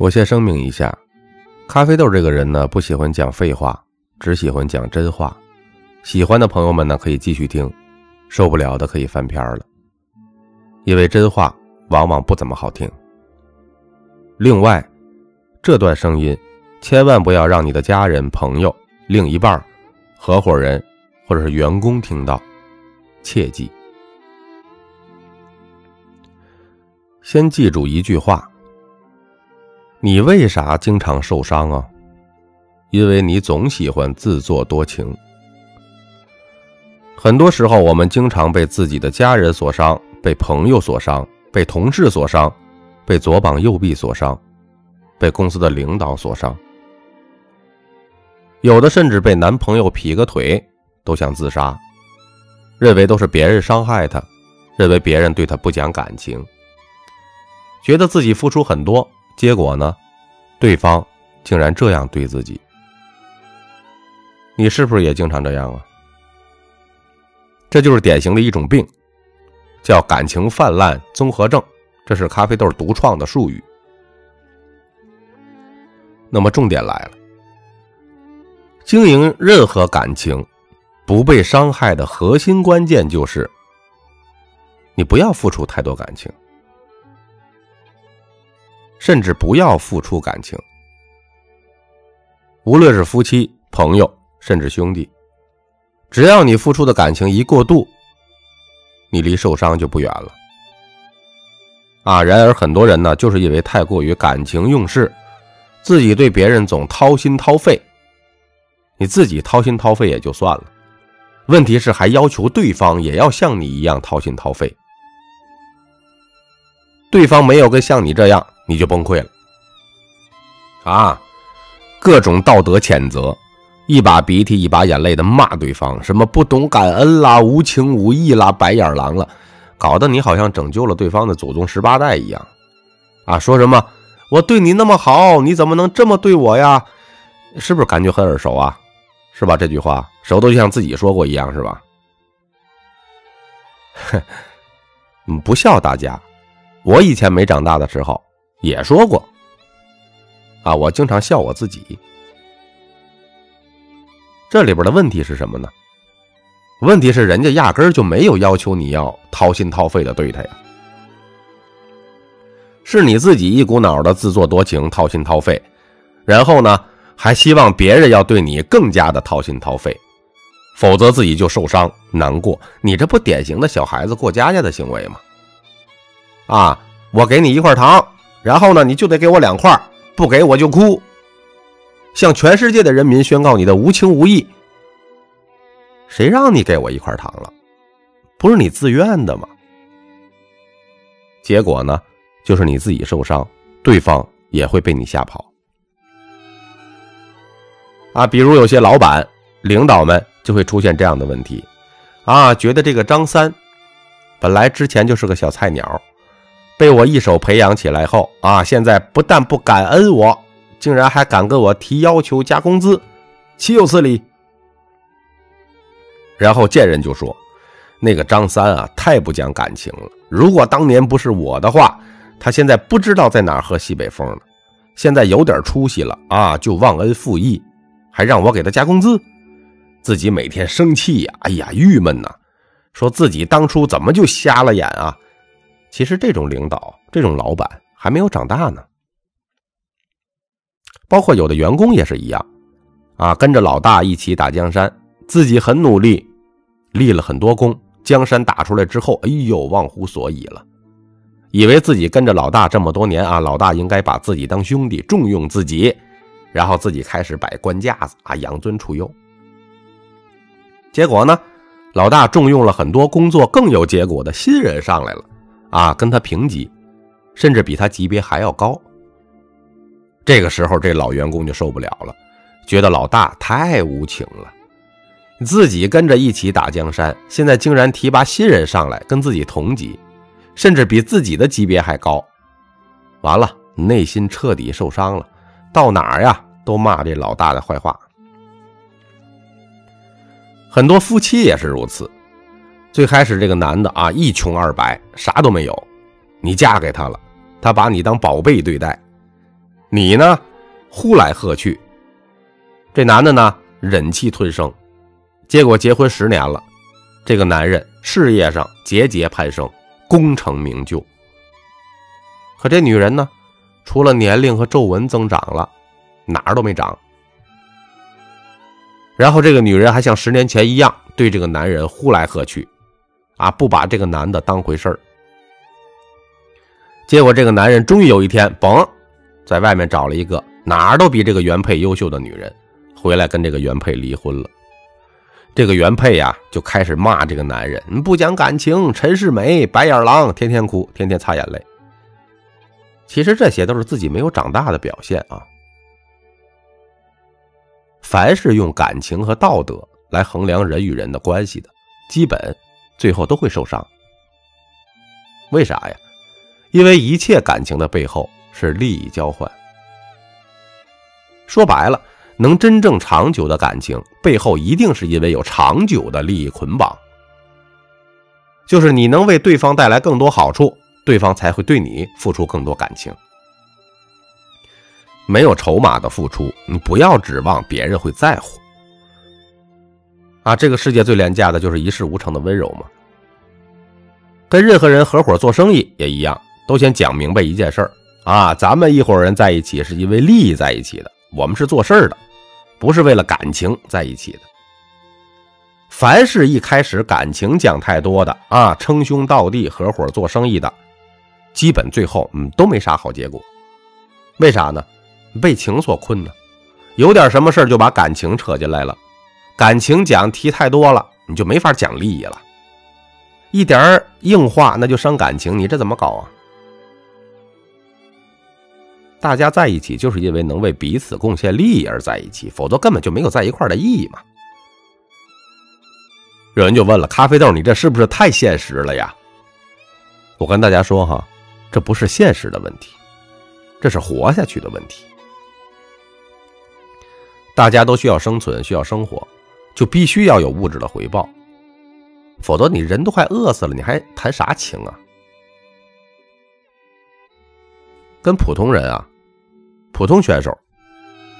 我先声明一下，咖啡豆这个人呢，不喜欢讲废话，只喜欢讲真话。喜欢的朋友们呢，可以继续听，受不了的可以翻篇了，因为真话往往不怎么好听。另外，这段声音千万不要让你的家人、朋友、另一半、合伙人或者是员工听到，切记。先记住一句话，你为啥经常受伤啊？因为你总喜欢自作多情。很多时候我们经常被自己的家人所伤，被朋友所伤，被同事所伤，被左膀右臂所伤，被公司的领导所伤，有的甚至被男朋友劈个腿都想自杀，认为都是别人伤害他，认为别人对他不讲感情，觉得自己付出很多，结果呢，对方竟然这样对自己。你是不是也经常这样啊？这就是典型的一种病，叫感情泛滥综合症，这是咖啡豆独创的术语。那么重点来了，经营任何感情，不被伤害的核心关键就是，你不要付出太多感情。甚至不要付出感情，无论是夫妻、朋友，甚至兄弟，只要你付出的感情一过度，你离受伤就不远了。然而很多人呢，就是因为太过于感情用事，自己对别人总掏心掏肺，你自己掏心掏肺也就算了，问题是还要求对方也要像你一样掏心掏肺。对方没有跟像你这样，你就崩溃了啊！各种道德谴责，一把鼻涕一把眼泪的骂对方，什么不懂感恩啦，无情无义啦，白眼狼啦，搞得你好像拯救了对方的祖宗18代一样啊！说什么我对你那么好，你怎么能这么对我呀？是不是感觉很耳熟啊？是吧？这句话熟都就像自己说过一样，是吧？不笑大家，我以前没长大的时候也说过啊，我经常笑我自己。这里边的问题是什么呢？问题是人家压根儿就没有要求你要掏心掏肺的对他呀，是你自己一股脑的自作多情，掏心掏肺，然后呢还希望别人要对你更加的掏心掏肺，否则自己就受伤难过。你这不典型的小孩子过家家的行为吗？我给你1块糖，然后呢你就得给我2块，不给我就哭，向全世界的人民宣告你的无情无义。谁让你给我1块糖了？不是你自愿的吗？结果呢，就是你自己受伤，对方也会被你吓跑比如有些老板领导们就会出现这样的问题觉得这个张三本来之前就是个小菜鸟，被我一手培养起来后现在不但不感恩我，竟然还敢跟我提要求加工资，岂有此理。然后见人就说，那个张三太不讲感情了，如果当年不是我的话，他现在不知道在哪儿喝西北风了，现在有点出息了就忘恩负义，还让我给他加工资，自己每天生气郁闷说自己当初怎么就瞎了眼啊。其实这种领导，这种老板还没有长大呢。包括有的员工也是一样跟着老大一起打江山，自己很努力，立了很多功，江山打出来之后忘乎所以了，以为自己跟着老大这么多年老大应该把自己当兄弟，重用自己，然后自己开始摆官架子养尊处优。结果呢，老大重用了很多工作更有结果的新人上来了跟他平级，甚至比他级别还要高。这个时候这老员工就受不了了，觉得老大太无情了，自己跟着一起打江山，现在竟然提拔新人上来跟自己同级，甚至比自己的级别还高。完了，内心彻底受伤了，到哪儿呀都骂这老大的坏话。很多夫妻也是如此，最开始这个男的一穷二白，啥都没有，你嫁给他了，他把你当宝贝对待，你呢，呼来喝去。这男的呢，忍气吞声。结果结婚10年了，这个男人事业上节节攀升，功成名就。可这女人呢，除了年龄和皱纹增长了，哪儿都没长。然后这个女人还像10年前一样对这个男人呼来喝去，不把这个男的当回事儿。结果这个男人终于有一天，甭，在外面找了一个哪儿都比这个原配优秀的女人，回来跟这个原配离婚了。这个原配呀，就开始骂这个男人，不讲感情，陈世美，白眼狼，天天哭，天天擦眼泪。其实这些都是自己没有长大的表现啊。凡是用感情和道德来衡量人与人的关系的，基本最后都会受伤。为啥呀？因为一切感情的背后是利益交换。说白了，能真正长久的感情，背后一定是因为有长久的利益捆绑。就是你能为对方带来更多好处，对方才会对你付出更多感情。没有筹码的付出，你不要指望别人会在乎。这个世界最廉价的就是一事无成的温柔嘛。跟任何人合伙做生意也一样，都先讲明白一件事儿咱们一伙人在一起是因为利益在一起的，我们是做事儿的，不是为了感情在一起的。凡是一开始感情讲太多的称兄道弟合伙做生意的，基本最后都没啥好结果。为啥呢？被情所困呢，有点什么事就把感情扯进来了，感情讲提太多了，你就没法讲利益了，一点硬化那就伤感情，你这怎么搞啊？大家在一起就是因为能为彼此贡献利益而在一起，否则根本就没有在一块的意义嘛。有人就问了，咖啡豆，你这是不是太现实了呀？我跟大家说哈，这不是现实的问题，这是活下去的问题。大家都需要生存，需要生活，就必须要有物质的回报，否则你人都快饿死了，你还谈啥情啊？跟普通人普通选手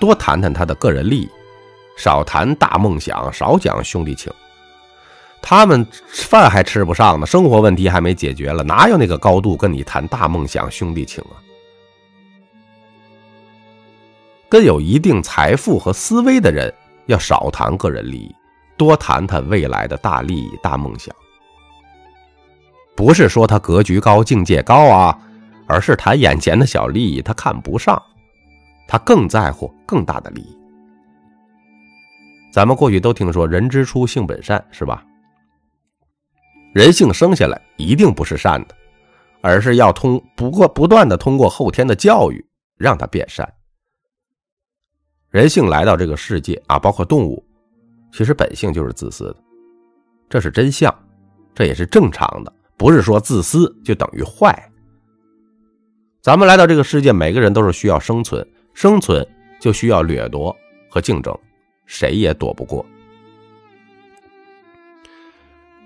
多谈谈他的个人利益，少谈大梦想，少讲兄弟情。他们饭还吃不上呢，生活问题还没解决了，哪有那个高度跟你谈大梦想兄弟情啊？跟有一定财富和思维的人要少谈个人利益，多谈谈未来的大利益大梦想。不是说他格局高境界高而是谈眼前的小利益他看不上，他更在乎更大的利益。咱们过去都听说人之初性本善，是吧？人性生下来一定不是善的，而是要不断的通过后天的教育让它变善。人性来到这个世界包括动物，其实本性就是自私的，这是真相，这也是正常的，不是说自私就等于坏。咱们来到这个世界，每个人都是需要生存，生存就需要掠夺和竞争，谁也躲不过。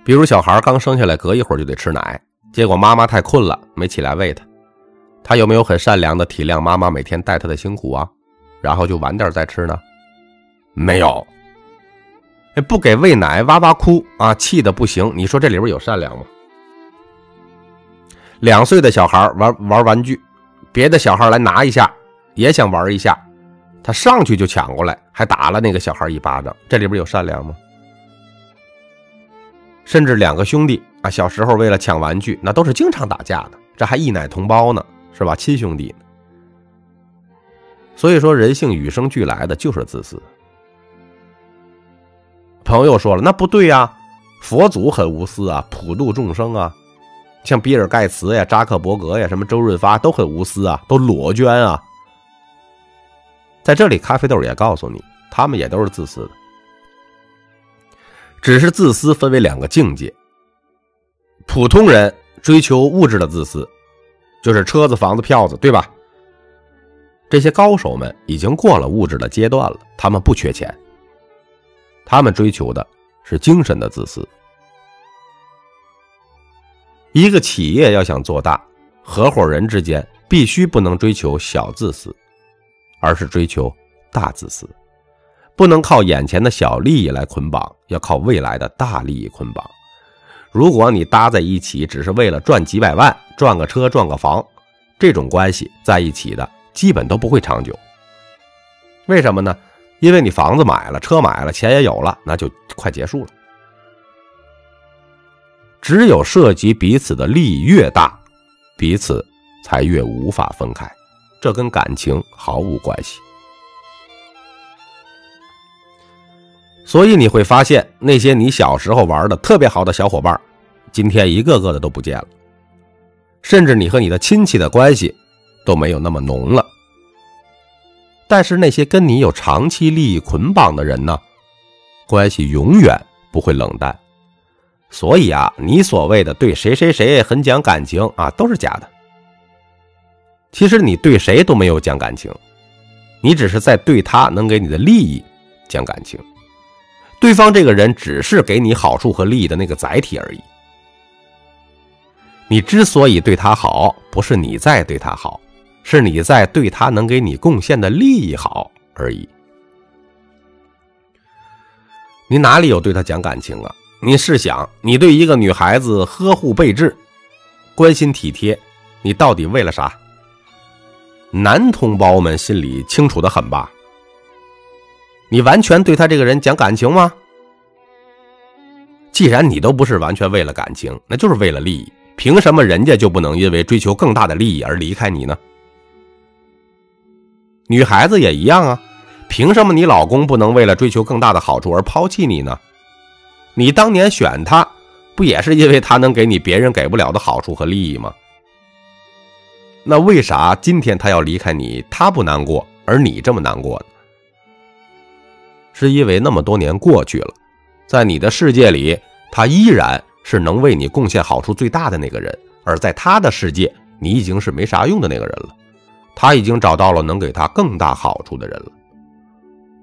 比如小孩刚生下来，隔一会儿就得吃奶，结果妈妈太困了，没起来喂他，他有没有很善良的体谅妈妈每天带他的辛苦然后就晚点再吃呢？没有。不给喂奶哇哇哭气得不行，你说这里边有善良吗？2岁的小孩玩玩具，别的小孩来拿一下也想玩一下，他上去就抢过来，还打了那个小孩一巴掌，这里边有善良吗？甚至2个兄弟小时候为了抢玩具那都是经常打架的，这还一奶同胞呢，是吧？亲兄弟呢。所以说人性与生俱来的就是自私。朋友说了，那不对佛祖很无私普度众生像比尔盖茨呀、扎克伯格呀、什么周润发都很无私都裸捐在这里咖啡豆也告诉你，他们也都是自私的，只是自私分为2个境界。普通人追求物质的自私，就是车子房子票子，对吧？这些高手们已经过了物质的阶段了，他们不缺钱，他们追求的是精神的自私。一个企业要想做大，合伙人之间必须不能追求小自私，而是追求大自私。不能靠眼前的小利益来捆绑，要靠未来的大利益捆绑。如果你搭在一起只是为了赚几百万，赚个车，赚个房，这种关系在一起的基本都不会长久。为什么呢？因为你房子买了，车买了，钱也有了，那就快结束了。只有涉及彼此的利益越大，彼此才越无法分开，这跟感情毫无关系。所以你会发现，那些你小时候玩的特别好的小伙伴，今天一个个的都不见了，甚至你和你的亲戚的关系都没有那么浓了。但是那些跟你有长期利益捆绑的人呢，关系永远不会冷淡。所以啊，你所谓的对谁谁谁很讲感情啊，都是假的。其实你对谁都没有讲感情，你只是在对他能给你的利益讲感情，对方这个人只是给你好处和利益的那个载体而已。你之所以对他好，不是你在对他好，是你在对他能给你贡献的利益好而已。你哪里有对他讲感情啊？你试想，你对一个女孩子呵护备至，关心体贴，你到底为了啥？男同胞们心里清楚得很吧？你完全对他这个人讲感情吗？既然你都不是完全为了感情，那就是为了利益，凭什么人家就不能因为追求更大的利益而离开你呢？女孩子也一样啊，凭什么你老公不能为了追求更大的好处而抛弃你呢？你当年选他，不也是因为他能给你别人给不了的好处和利益吗？那为啥今天他要离开你，他不难过，而你这么难过呢？是因为那么多年过去了，在你的世界里，他依然是能为你贡献好处最大的那个人，而在他的世界，你已经是没啥用的那个人了，他已经找到了能给他更大好处的人了。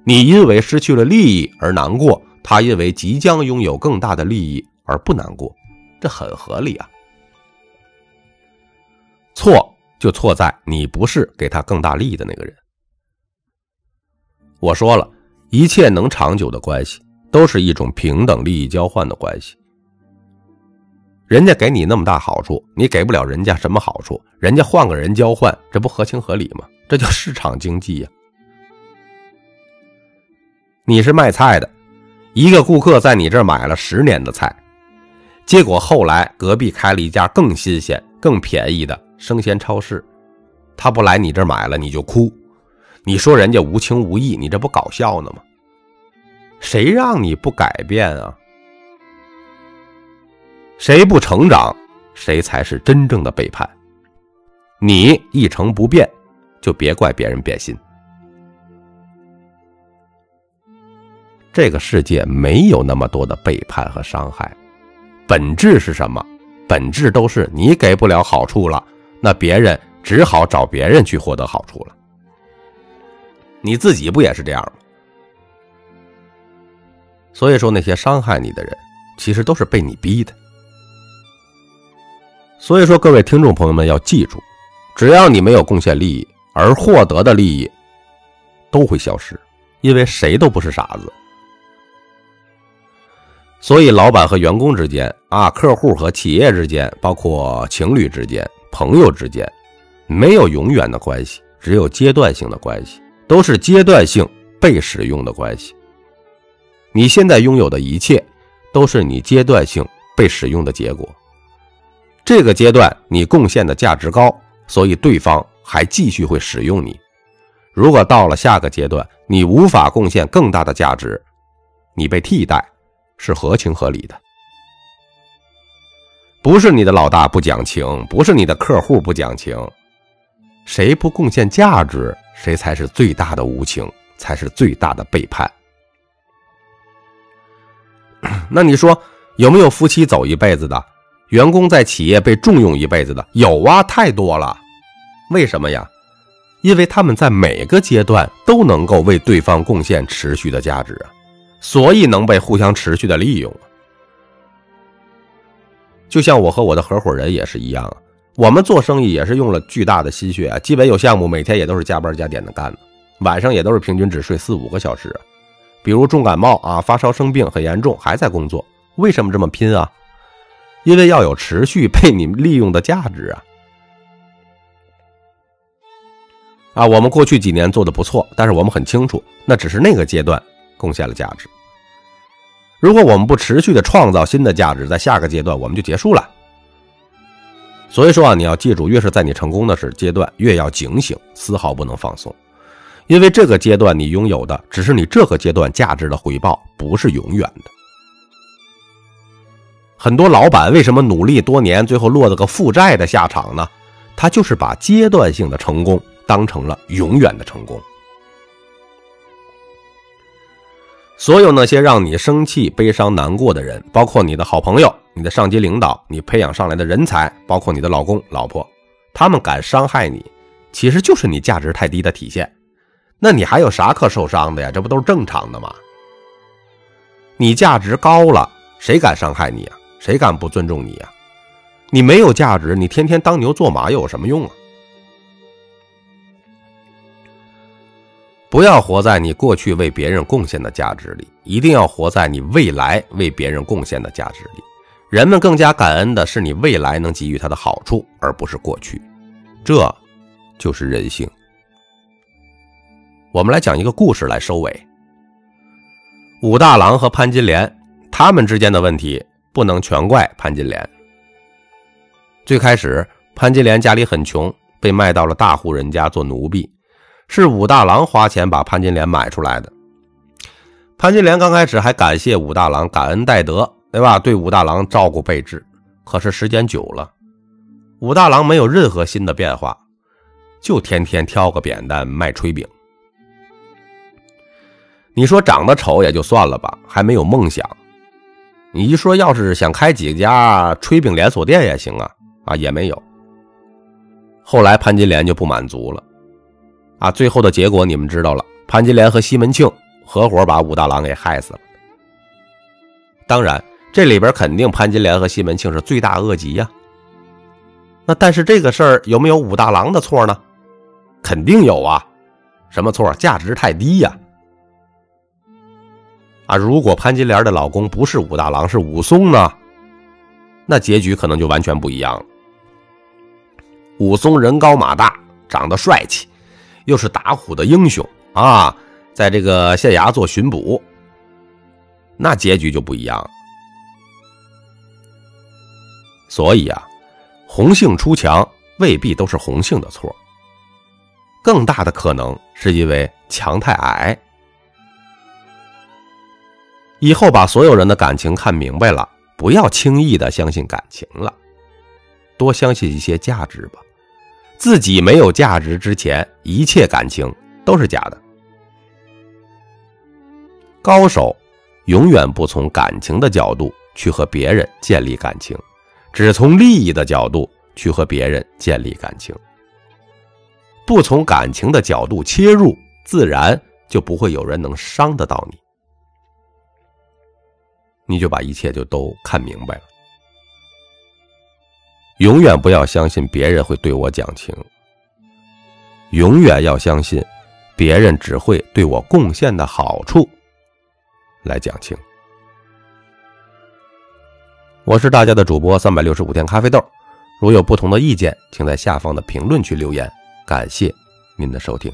你因为失去了利益而难过，他因为即将拥有更大的利益而不难过，这很合理啊。错就错在你不是给他更大利益的那个人。我说了，一切能长久的关系都是一种平等利益交换的关系。人家给你那么大好处，你给不了人家什么好处，人家换个人交换，这不合情合理吗？这叫市场经济呀。你是卖菜的，一个顾客在你这儿买了10年的菜，结果后来隔壁开了一家更新鲜更便宜的生鲜超市，他不来你这儿买了，你就哭，你说人家无情无义，你这不搞笑呢吗？谁让你不改变啊？谁不成长，谁才是真正的背叛。你一成不变，就别怪别人变心。这个世界没有那么多的背叛和伤害，本质是什么？本质都是你给不了好处了，那别人只好找别人去获得好处了。你自己不也是这样吗？所以说那些伤害你的人，其实都是被你逼的。所以说各位听众朋友们要记住，只要你没有贡献利益，而获得的利益都会消失，因为谁都不是傻子。所以老板和员工之间啊，客户和企业之间，包括情侣之间，朋友之间，没有永远的关系，只有阶段性的关系，都是阶段性被使用的关系。你现在拥有的一切都是你阶段性被使用的结果。这个阶段你贡献的价值高，所以对方还继续会使用你。如果到了下个阶段，你无法贡献更大的价值，你被替代是合情合理的。不是你的老大不讲情，不是你的客户不讲情，谁不贡献价值，谁才是最大的无情，才是最大的背叛。那你说有没有夫妻走一辈子的，员工在企业被重用一辈子的？有啊，太多了。为什么呀？因为他们在每个阶段都能够为对方贡献持续的价值啊，所以能被互相持续的利用啊。就像我和我的合伙人也是一样啊，我们做生意也是用了巨大的心血啊，基本有项目每天也都是加班加点的干的，晚上也都是平均只睡4-5个小时。比如重感冒啊、发烧生病很严重还在工作，为什么这么拼啊？因为要有持续被你利用的价值啊！我们过去几年做的不错，但是我们很清楚，那只是那个阶段贡献了价值。如果我们不持续的创造新的价值，在下个阶段我们就结束了。所以说啊，你要记住，越是在你成功的阶段，越要警醒，丝毫不能放松。因为这个阶段你拥有的只是你这个阶段价值的回报，不是永远的。很多老板为什么努力多年，最后落得个负债的下场呢？他就是把阶段性的成功当成了永远的成功。所有那些让你生气、悲伤、难过的人，包括你的好朋友、你的上级领导、你培养上来的人才，包括你的老公、老婆，他们敢伤害你，其实就是你价值太低的体现。那你还有啥可受伤的呀？这不都是正常的吗？你价值高了，谁敢伤害你啊？谁敢不尊重你啊？你没有价值，你天天当牛做马又有什么用啊？不要活在你过去为别人贡献的价值里，一定要活在你未来为别人贡献的价值里。人们更加感恩的是你未来能给予他的好处，而不是过去。这就是人性。我们来讲一个故事来收尾。武大郎和潘金莲他们之间的问题不能全怪潘金莲。最开始，潘金莲家里很穷，被卖到了大户人家做奴婢，是武大郎花钱把潘金莲买出来的。潘金莲刚开始还感谢武大郎，感恩戴德，对吧？对武大郎照顾备至。可是时间久了，武大郎没有任何新的变化，就天天挑个扁担卖炊饼。你说长得丑也就算了吧，还没有梦想。你一说要是想开几家炊饼连锁店也行啊，也没有。后来潘金莲就不满足了。最后的结果你们知道了，潘金莲和西门庆合伙把武大郎给害死了。当然，这里边肯定潘金莲和西门庆是罪大恶极呀。那但是这个事儿有没有武大郎的错呢？肯定有啊。什么错？价值太低呀。如果潘金莲的老公不是武大郎，是武松呢，那结局可能就完全不一样了。武松人高马大，长得帅气，又是打虎的英雄啊，在这个县衙做巡捕，那结局就不一样了。所以红杏出墙未必都是红杏的错，更大的可能是因为墙太矮。以后把所有人的感情看明白了，不要轻易的相信感情了，多相信一些价值吧。自己没有价值之前，一切感情都是假的。高手永远不从感情的角度去和别人建立感情，只从利益的角度去和别人建立感情。不从感情的角度切入，自然就不会有人能伤得到你。你就把一切就都看明白了。永远不要相信别人会对我讲情，永远要相信别人只会对我贡献的好处来讲情。我是大家的主播365天咖啡豆，如有不同的意见，请在下方的评论区留言。感谢您的收听。